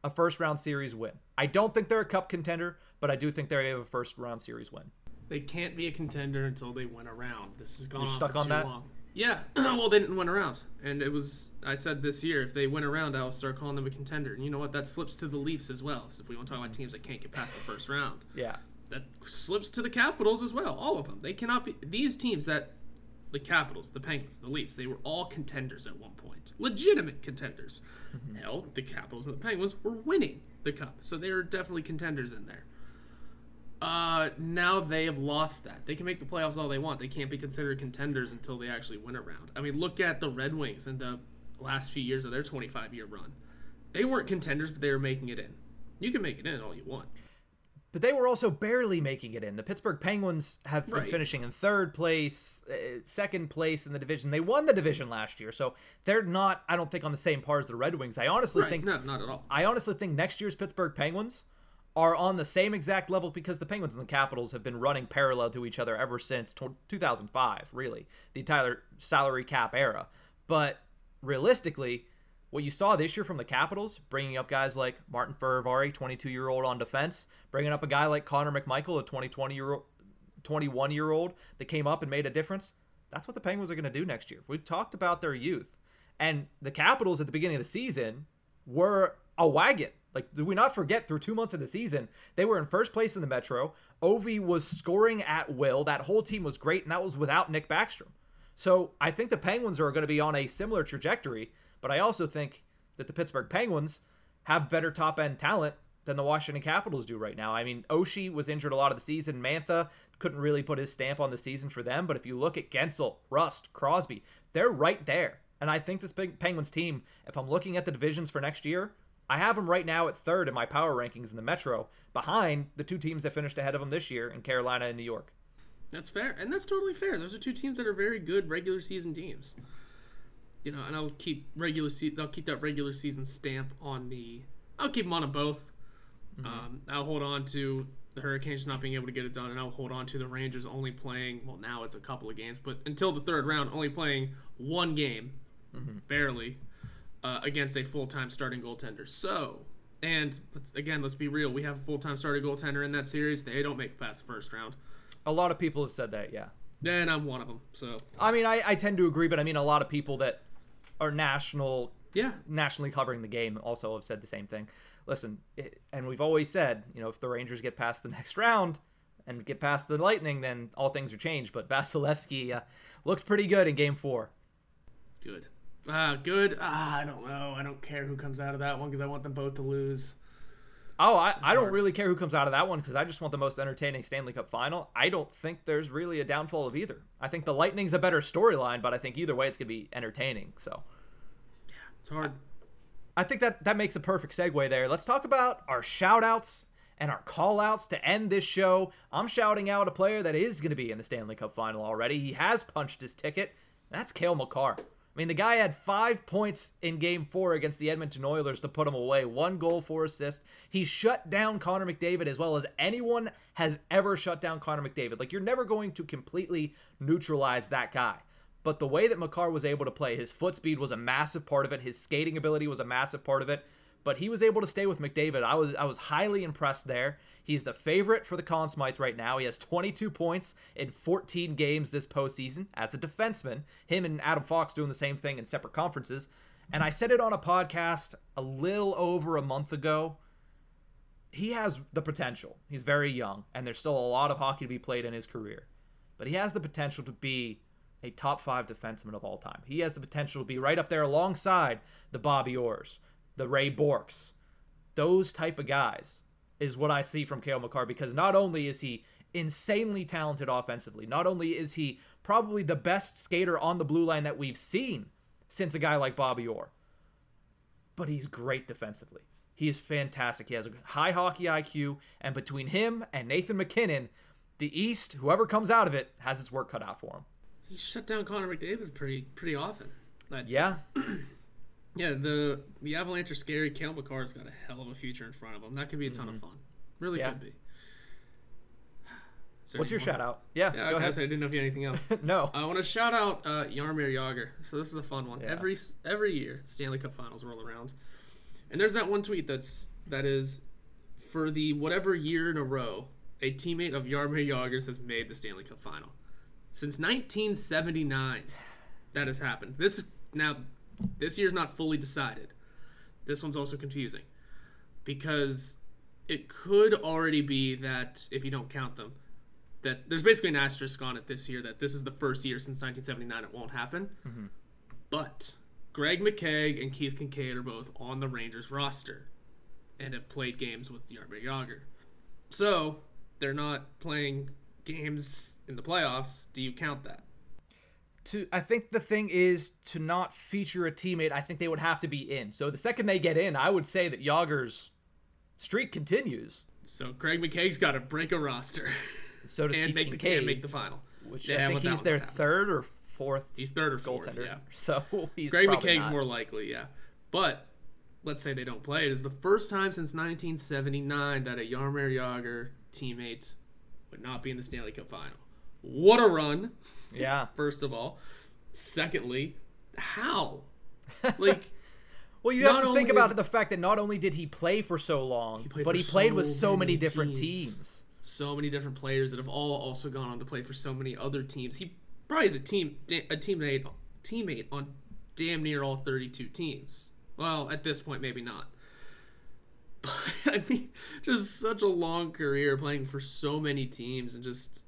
a first-round series win. I don't think they're a cup contender, but I do think they have a first-round series win. They can't be a contender until they win a round. This is gone You're stuck on too that? long. Yeah. Well, they didn't win a round. And it was, I said this year, if they win a round, I will start calling them a contender. And you know what? That slips to the Leafs as well. So if we want to talk about teams that can't get past the first round. Yeah. That slips to the Capitals as well. All of them. They cannot be... These teams that... The Capitals, the Penguins, the Leafs, they were all contenders at one point. Legitimate contenders. Mm-hmm. Hell, the Capitals and the Penguins were winning the Cup. So they are definitely contenders in there. Uh, now they have lost that. They can make the playoffs all they want. They can't be considered contenders until they actually win a round. I mean, look at the Red Wings in the last few years of their twenty-five-year run. They weren't contenders, but they were making it in. You can make it in all you want. But they were also barely making it in. The Pittsburgh Penguins have been right. finishing in third place, second place in the division. They won the division last year, so they're not, I don't think, on the same par as the Red Wings. I honestly right. think no, not at all. I honestly think next year's Pittsburgh Penguins are on the same exact level, because the Penguins and the Capitals have been running parallel to each other ever since two thousand five, really, the entire salary cap era. But realistically, what you saw this year from the Capitals, bringing up guys like Martin Ferrovari, twenty-two-year-old on defense, bringing up a guy like Connor McMichael, a twenty, twenty-year-old, twenty-one-year-old that came up and made a difference. That's what the Penguins are going to do next year. We've talked about their youth. And the Capitals at the beginning of the season were a wagon. Like, do we not forget, through two months of the season, they were in first place in the Metro. Ovi was scoring at will. That whole team was great, and that was without Nick Backstrom. So I think the Penguins are going to be on a similar trajectory, but I also think that the Pittsburgh Penguins have better top-end talent than the Washington Capitals do right now. I mean, Oshie was injured a lot of the season. Mantha couldn't really put his stamp on the season for them, but if you look at Gensel, Rust, Crosby, they're right there. And I think this big Penguins team, if I'm looking at the divisions for next year, I have them right now at third in my power rankings in the Metro, behind the two teams that finished ahead of them this year in Carolina and New York. That's fair, and that's totally fair. Those are two teams that are very good regular season teams. You know, and I'll keep regular se- I'll keep that regular season stamp on the... I'll keep them on them both. Mm-hmm. Um, I'll hold on to the Hurricanes not being able to get it done, and I'll hold on to the Rangers only playing... Well, now it's a couple of games, but until the third round, only playing one game, mm-hmm. barely, uh, against a full-time starting goaltender. So, and let's, again, let's be real. We have a full-time starting goaltender in that series. They don't make it past the first round. A lot of people have said that, yeah. And I'm one of them, so... I mean, I, I tend to agree, but I mean a lot of people that... Our national, yeah, nationally covering the game also have said the same thing. Listen, it, and we've always said, you know, if the Rangers get past the next round and get past the Lightning, then all things are changed. But Vasilevsky uh, looked pretty good in Game Four. Good, ah, uh, good. Ah, I don't know. I don't care who comes out of that one because I want them both to lose. Oh, I, I don't really care who comes out of that one because I just want the most entertaining Stanley Cup final. I don't think there's really a downfall of either. I think the Lightning's a better storyline, but I think either way it's going to be entertaining. So, yeah, it's hard. I, I think that, that makes a perfect segue there. Let's talk about our shout-outs and our call-outs to end this show. I'm shouting out a player that is going to be in the Stanley Cup final already. He has punched his ticket. That's Cale Makar. I mean, the guy had five points in Game Four against the Edmonton Oilers to put him away. One goal, four assists. He shut down Connor McDavid as well as anyone has ever shut down Connor McDavid. Like, you're never going to completely neutralize that guy. But the way that Makar was able to play, his foot speed was a massive part of it. His skating ability was a massive part of it. But he was able to stay with McDavid. I was I was highly impressed there. He's the favorite for the Conn Smythe right now. He has twenty-two points in fourteen games this postseason as a defenseman. Him and Adam Fox doing the same thing in separate conferences. And I said it on a podcast a little over a month ago. He has the potential. He's very young, and there's still a lot of hockey to be played in his career. But he has the potential to be a top five defenseman of all time. He has the potential to be right up there alongside the Bobby Orrs, the Ray Borks, those type of guys is what I see from Cale Makar, because not only is he insanely talented offensively, not only is he probably the best skater on the blue line that we've seen since a guy like Bobby Orr, but he's great defensively. He is fantastic. He has a high hockey I Q, and between him and Nathan MacKinnon, the East, whoever comes out of it, has its work cut out for him. He shut down Connor McDavid pretty pretty often. That's yeah. Yeah, the the Avalanche are scary. Cale Makar's got a hell of a future in front of him. That could be a ton mm-hmm. of fun. Really yeah. could be. What's your shout-out? Yeah, yeah, go ahead. I didn't know if you had anything else. No. I want to shout-out uh, Jaromír Jágr. So this is a fun one. Yeah. Every every year, Stanley Cup Finals roll around. And there's that one tweet that's that is, for the whatever year in a row, a teammate of Jaromír Jágr's has made the Stanley Cup Final. Since nineteen seventy-nine, that has happened. This now... This year's not fully decided. This one's also confusing because it could already be that, if you don't count them, that there's basically an asterisk on it this year that this is the first year since nineteen seventy-nine it won't happen. Mm-hmm. But Greg McKegg and Keith Kincaid are both on the Rangers roster and have played games with Jaromír Jágr. So they're not playing games in the playoffs. Do you count that? To, I think the thing is to not feature a teammate. I think they would have to be in. So the second they get in, I would say that Jágr's streak continues. So Craig McKaig's got to break a roster. So does and make Kincaid, the make the final. Which they I think he's their third or fourth. He's third or fourth. Goaltender. Yeah. So he's Craig McKaig's not. More likely. Yeah. But let's say they don't play. It is the first time since nineteen seventy-nine that a Jaromír Jágr teammate would not be in the Stanley Cup final. What a run. Yeah. First of all. Secondly, how? Like, well, you have to think about is, the fact that not only did he play for so long, he but he played so with so many, many different teams. teams. So many different players that have all also gone on to play for so many other teams. He probably is a team a teammate teammate on damn near all thirty-two teams. Well, at this point, maybe not. But I mean, just such a long career playing for so many teams and just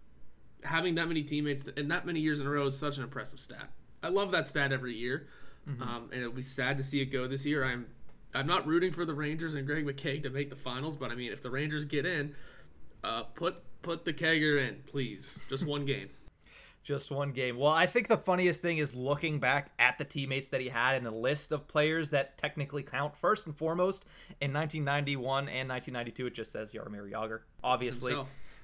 having that many teammates and that many years in a row is such an impressive stat. I love that stat every year, mm-hmm. um, and it'll be sad to see it go this year. I'm I'm not rooting for the Rangers and Greg McKegg to make the finals, but I mean, if the Rangers get in, uh, put put the Kegger in, please. Just one game. Just one game. Well, I think the funniest thing is looking back at the teammates that he had and the list of players that technically count. First and foremost, in nineteen ninety-one and nineteen ninety-two, it just says Jaromír Jágr, obviously.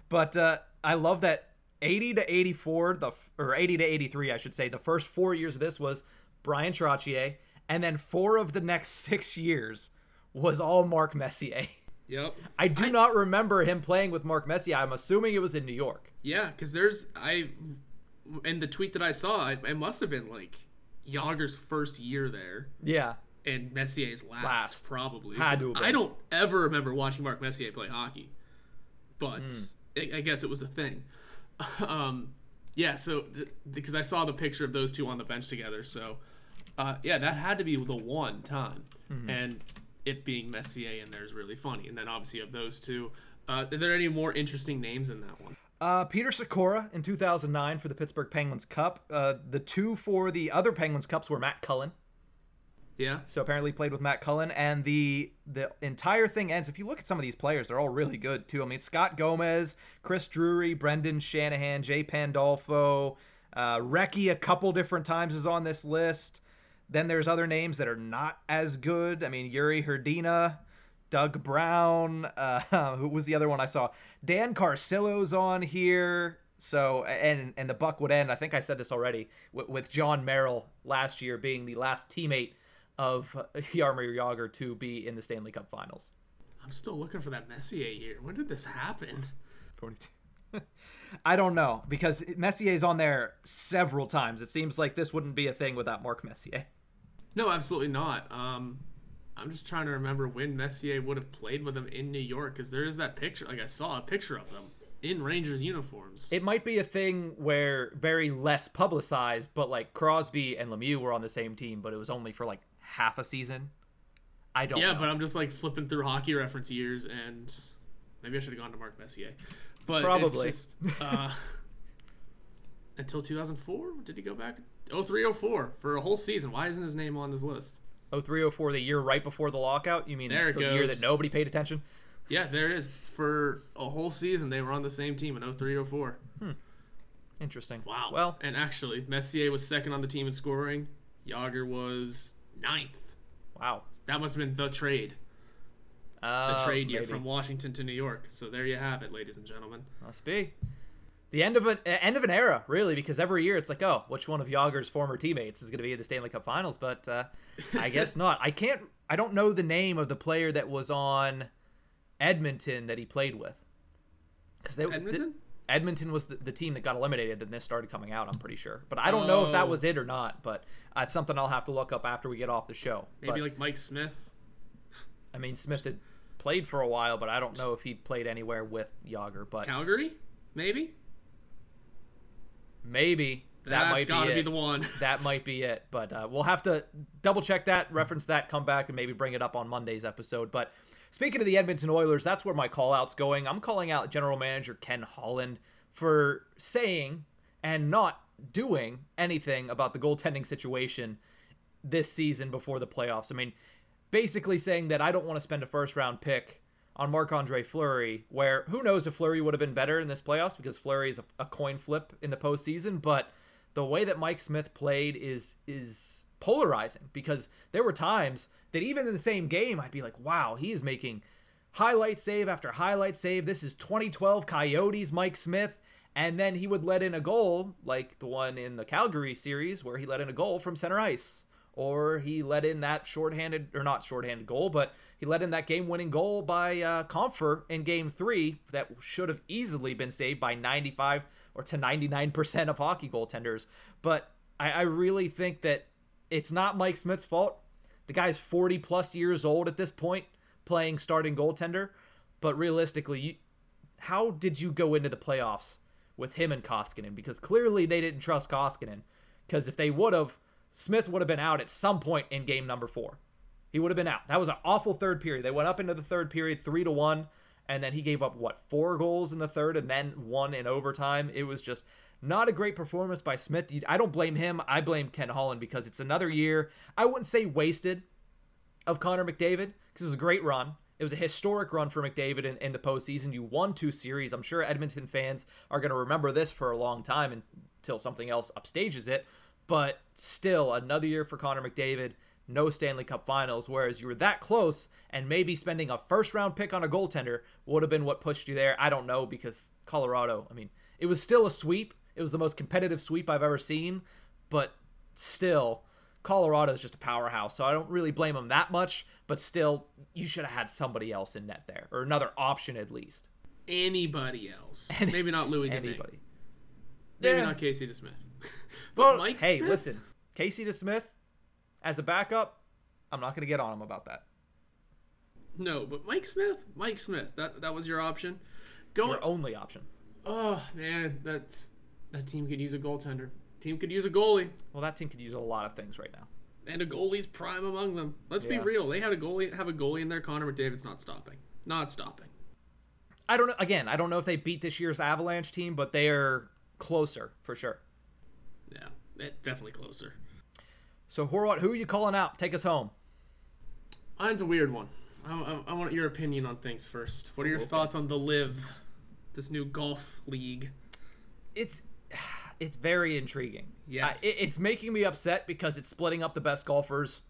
But uh, I love that eighty to eighty-four, the or eighty to eighty-three, I should say, the first four years of this was Brian Trottier, and then four of the next six years was all Marc Messier. Yep. I do I, not remember him playing with Marc Messier. I'm assuming it was in New York. Yeah, because there's... I. And the tweet that I saw, it, it must have been like Jágr's first year there. Yeah. And Messier's last, last. probably. Had to have been. I don't ever remember watching Marc Messier play hockey, but mm. I, I guess it was a thing. Um, yeah, so th- because I saw the picture of those two on the bench together. So, uh, yeah, that had to be the one time. Mm-hmm. And it being Messier in there is really funny. And then obviously of those two, uh, are there any more interesting names in that one? Uh, Peter Sikora in two thousand nine for the Pittsburgh Penguins Cup. Uh, the two for the other Penguins Cups were Matt Cullen. Yeah. So apparently played with Matt Cullen. And the the entire thing ends. If you look at some of these players, they're all really good, too. I mean, Scott Gomez, Chris Drury, Brendan Shanahan, Jay Pandolfo, uh, Recchi a couple different times is on this list. Then there's other names that are not as good. I mean, Yuri Hrdina, Doug Brown, uh, who was the other one I saw? Dan Carcillo's on here. So, and and the buck would end, I think I said this already, with, with John Merrill last year being the last teammate of Jaromír Jágr to be in the Stanley Cup Finals. I'm still looking for that Messier year. When did this happen? forty-two I don't know, because Messier's on there several times. It seems like this wouldn't be a thing without Marc Messier. No, absolutely not. Um... I'm just trying to remember when Messier would have played with him in New York, because there is that picture. Like, I saw a picture of them in Rangers uniforms. It might be a thing where very less publicized, but, like, Crosby and Lemieux were on the same team, but it was only for, like, half a season. I don't yeah, know. Yeah, but I'm just, like, flipping through hockey reference years, and maybe I should have gone to Marc Messier. But probably. It's just, uh, until two thousand four? Did he go back? oh three oh four for a whole season. Why isn't his name on this list? oh three oh four, the year right before the lockout? You mean there the goes. year that nobody paid attention? Yeah, there it is. For a whole season, they were on the same team in oh three oh four. Hmm. Interesting. Wow. Well, and actually, Messier was second on the team in scoring. Jágr was ninth. Wow. That must have been the trade. Uh, the trade year maybe. From Washington to New York. So there you have it, ladies and gentlemen. Must be. The end of an end of an era, really, because every year it's like, oh, which one of Jágr's former teammates is going to be in the Stanley Cup Finals? But uh, I guess not. I can't. I don't know the name of the player that was on Edmonton that he played with. Because Edmonton, the, Edmonton was the, the team that got eliminated. Then this started coming out. I'm pretty sure, but I don't oh. know if that was it or not. But that's uh, something I'll have to look up after we get off the show. Maybe but, like Mike Smith. I mean, Smith had played for a while, but I don't know if he played anywhere with Jágr. But Calgary, maybe. Maybe that That's might gotta be, it. be the one. That might be it. But uh, we'll have to double check that, reference that, come back, and maybe bring it up on Monday's episode. But speaking of the Edmonton Oilers, that's where my call out's going. I'm calling out general manager Ken Holland for saying and not doing anything about the goaltending situation this season before the playoffs. I mean, basically saying that I don't want to spend a first round pick on Marc-Andre Fleury, where who knows if Fleury would have been better in this playoffs, because Fleury is a, a coin flip in the postseason, but the way that Mike Smith played is is polarizing, because there were times that even in the same game, I'd be like, wow, he is making highlight save after highlight save. This is twenty twelve Coyotes Mike Smith, and then he would let in a goal, like the one in the Calgary series where he let in a goal from center ice. Or he let in that shorthanded, or not shorthanded goal, but he let in that game-winning goal by uh, Comfer in Game three that should have easily been saved by ninety-five or to ninety-nine percent of hockey goaltenders. But I, I really think that it's not Mike Smith's fault. The guy's forty-plus years old at this point, playing starting goaltender. But realistically, you, how did you go into the playoffs with him and Koskinen? Because clearly they didn't trust Koskinen, because if they would have, Smith would have been out at some point in game number four. He would have been out. That was an awful third period. They went up into the third period, three to one, and then he gave up, what, four goals in the third and then one in overtime. It was just not a great performance by Smith. I don't blame him. I blame Ken Holland because it's another year, I wouldn't say wasted, of Connor McDavid, because it was a great run. It was a historic run for McDavid in, in the postseason. You won two series. I'm sure Edmonton fans are going to remember this for a long time until something else upstages it. But still, another year for Connor McDavid. No Stanley Cup Finals, whereas you were that close, and maybe spending a first-round pick on a goaltender would have been what pushed you there. I don't know, because Colorado, I mean, it was still a sweep. It was the most competitive sweep I've ever seen, but still, Colorado is just a powerhouse, so I don't really blame them that much, but still, you should have had somebody else in net there, or another option at least. Anybody else. Any, maybe not Louis Domingue. Maybe yeah. not Casey DeSmith. But well, Mike Hey, Smith? listen, Casey DeSmith, as a backup, I'm not going to get on him about that. No, but Mike Smith, Mike Smith, that that was your option. Go your only option. Oh, man, that's that team could use a goaltender. Team could use a goalie. Well, that team could use a lot of things right now. And a goalie's prime among them. Let's yeah. be real. They had a goalie, have a goalie in there. Connor McDavid's not stopping. Not stopping. I don't know. Again, I don't know if they beat this year's Avalanche team, but they are closer for sure. Yeah, it, definitely closer. So, Horwat, who are you calling out? Take us home. Mine's a weird one. I, I, I want your opinion on things first. What are your okay. thoughts on the LIV, this new golf league? It's it's very intriguing. Yes. Uh, it, it's making me upset because it's splitting up the best golfers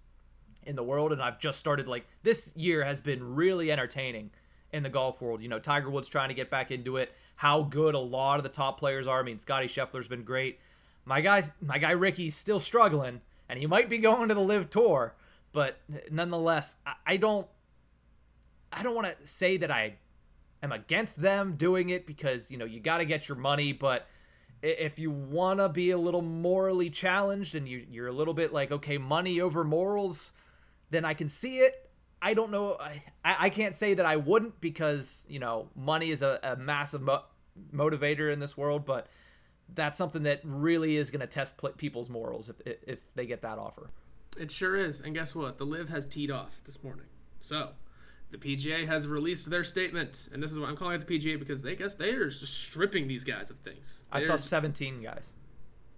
in the world, and I've just started, like, this year has been really entertaining in the golf world. You know, Tiger Woods trying to get back into it, how good a lot of the top players are. I mean, Scottie Scheffler's been great. My guys, my guy Ricky's still struggling. And he might be going to the LIV Tour, but nonetheless, I, I don't I don't want to say that I am against them doing it because, you know, you got to get your money, but if you want to be a little morally challenged and you, you're a little bit like, okay, money over morals, then I can see it. I don't know. I, I can't say that I wouldn't because, you know, money is a, a massive mo- motivator in this world, but that's something that really is going to test people's morals if if they get that offer. It sure is. And guess what? The LIV has teed off this morning. So the P G A has released their statement. And this is what I'm calling out the P G A because they guess they are just stripping these guys of things. They're, I saw seventeen guys.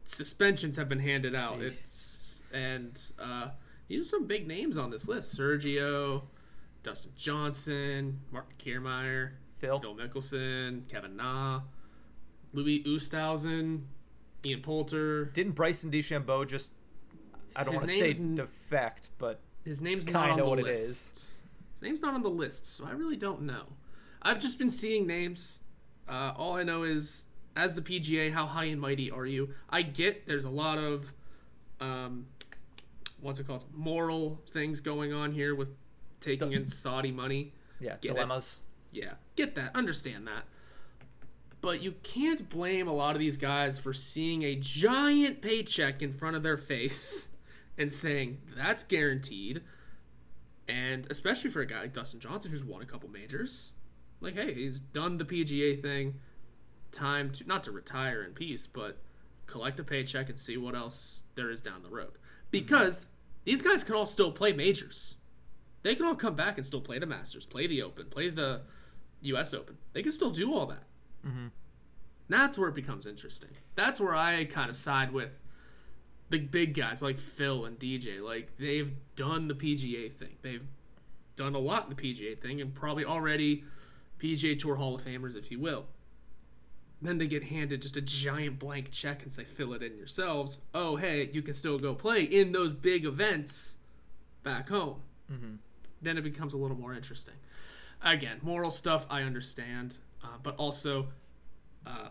Suspensions have been handed out. It's And uh, there's some big names on this list. Sergio, Dustin Johnson, Mark Kiermaier, Phil, Phil Mickelson, Kevin Na, Louis Oosthuizen, Ian Poulter. Didn't Bryson DeChambeau just, I don't want to say defect, but his name's not on the list. It is. His name's not on the list, so I really don't know. I've just been seeing names. Uh, all I know is, as the P G A, how high and mighty are you? I get there's a lot of, um, what's it called, moral things going on here with taking in Saudi money. Yeah, dilemmas. Yeah, get that. Understand that. But you can't blame a lot of these guys for seeing a giant paycheck in front of their face and saying, that's guaranteed. And especially for a guy like Dustin Johnson, who's won a couple majors. Like, hey, he's done the P G A thing. Time to, not to retire in peace, but collect a paycheck and see what else there is down the road. Because these guys can all still play majors. They can all come back and still play the Masters, play the Open, play the U S Open. They can still do all that. Mm-hmm. That's where it becomes interesting. That's where I kind of side with the big guys like Phil and D J. Like, they've done the P G A thing. They've done a lot in the P G A thing and probably already P G A Tour Hall of Famers, if you will. Then they get handed just a giant blank check and say, fill it in yourselves. Oh, hey, you can still go play in those big events back home. Mm-hmm. Then it becomes a little more interesting. Again, moral stuff, I understand. Uh, but also, uh,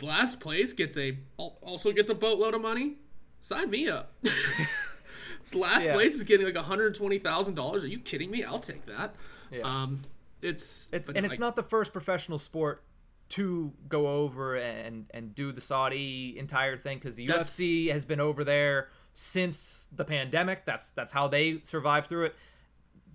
last place gets a also gets a boatload of money. Sign me up. last yeah. place is getting like one hundred twenty thousand dollars. Are you kidding me? I'll take that. Yeah. Um, it's, it's and it's like, not the first professional sport to go over and, and do the Saudi entire thing because the U F C has been over there since the pandemic. That's that's how they survived through it.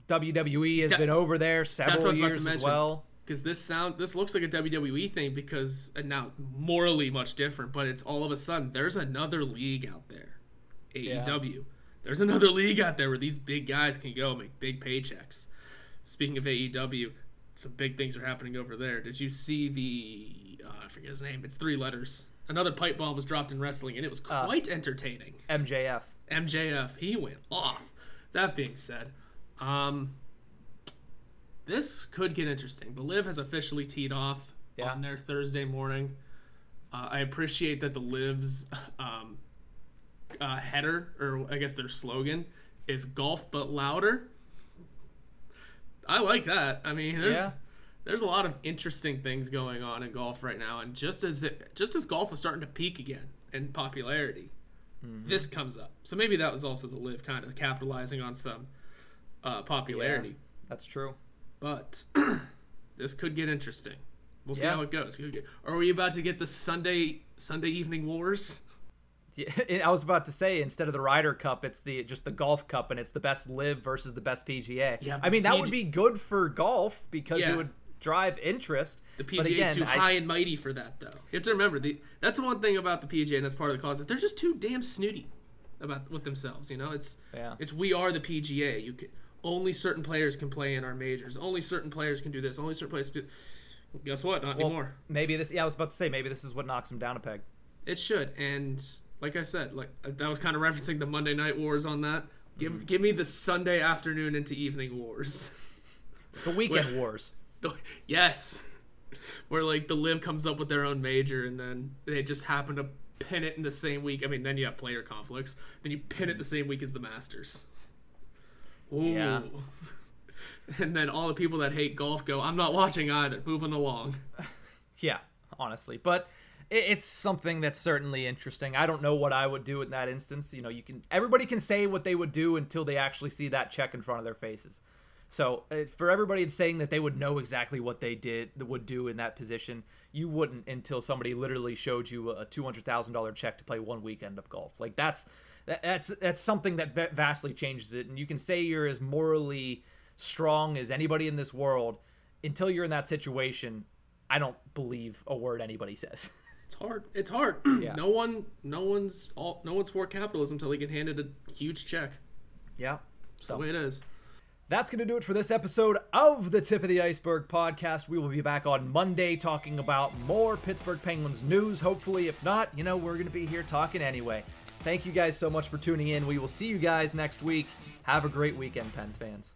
W W E has that, been over there several years as well. Because this sound, this looks like a W W E thing because, and now morally much different, but it's all of a sudden, there's another league out there, A E W. Yeah. There's another league out there where these big guys can go make big paychecks. Speaking of A E W, some big things are happening over there. Did you see the, uh, I forget his name, it's three letters. Another pipe bomb was dropped in wrestling, and it was quite uh, entertaining. M J F. M J F, he went off. That being said, um, this could get interesting. The Liv has officially teed off yeah. on their Thursday morning. Uh, I appreciate that the Liv's um, uh, header, or I guess their slogan, is golf but louder. I like that. I mean, there's yeah. there's a lot of interesting things going on in golf right now, and just as it, just as golf is starting to peak again in popularity, mm-hmm. this comes up. So maybe that was also the Live kind of capitalizing on some uh, popularity. Yeah, that's true. But this could get interesting. We'll see yeah. how it goes. Are we about to get the Sunday Sunday evening wars? Yeah, I was about to say, instead of the Ryder Cup, it's the just the Golf Cup, and it's the best Live versus the best P G A. Yeah, I mean, that P G- would be good for golf because yeah. it would drive interest. The P G A but again, is too I... high and mighty for that, though. You have to remember, the, that's the one thing about the P G A, and that's part of the cause, that they're just too damn snooty about with themselves. You know, it's yeah. it's we are the P G A. You can, only certain players can play in our majors. Only certain players can do this. Only certain players can do... Guess what? Not well, anymore. Maybe this... Yeah, I was about to say, maybe this is what knocks them down a peg. It should, and... Like I said, like that was kind of referencing the Monday Night Wars on that. Give mm. give me the Sunday afternoon into evening wars. The weekend where, wars. The, yes. Where like the Liv comes up with their own major and then they just happen to pin it in the same week. I mean, then you have player conflicts. Then you pin it the same week as the Masters. Ooh. Yeah. And then all the people that hate golf go, I'm not watching either. Moving along. Yeah, honestly. But... It's something that's certainly interesting. I don't know what I would do in that instance. You know, you can everybody can say what they would do until they actually see that check in front of their faces. So for everybody saying that they would know exactly what they did would do in that position, you wouldn't until somebody literally showed you a two hundred thousand dollars check to play one weekend of golf. Like that's that's that's something that vastly changes it. And you can say you're as morally strong as anybody in this world until you're in that situation. I don't believe a word anybody says. It's hard. It's hard. Yeah. No one, no one's, all, no one's for capitalism until they get handed a huge check. Yeah, so the way it is. That's going to do it for this episode of the Tip of the Iceberg podcast. We will be back on Monday talking about more Pittsburgh Penguins news. Hopefully, if not, you know we're going to be here talking anyway. Thank you guys so much for tuning in. We will see you guys next week. Have a great weekend, Pens fans.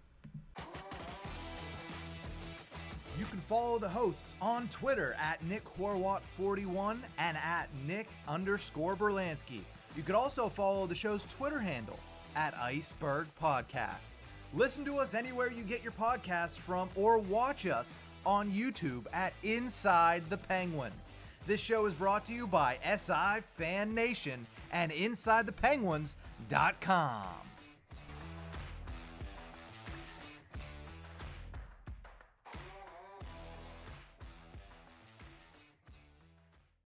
You can follow the hosts on Twitter at Nick Horwat forty-one and at Nick underscore Berlansky. You could also follow the show's Twitter handle at Iceberg Podcast. Listen to us anywhere you get your podcasts from or watch us on YouTube at Inside the Penguins. This show is brought to you by S I Fan Nation and Inside the Penguins dot com.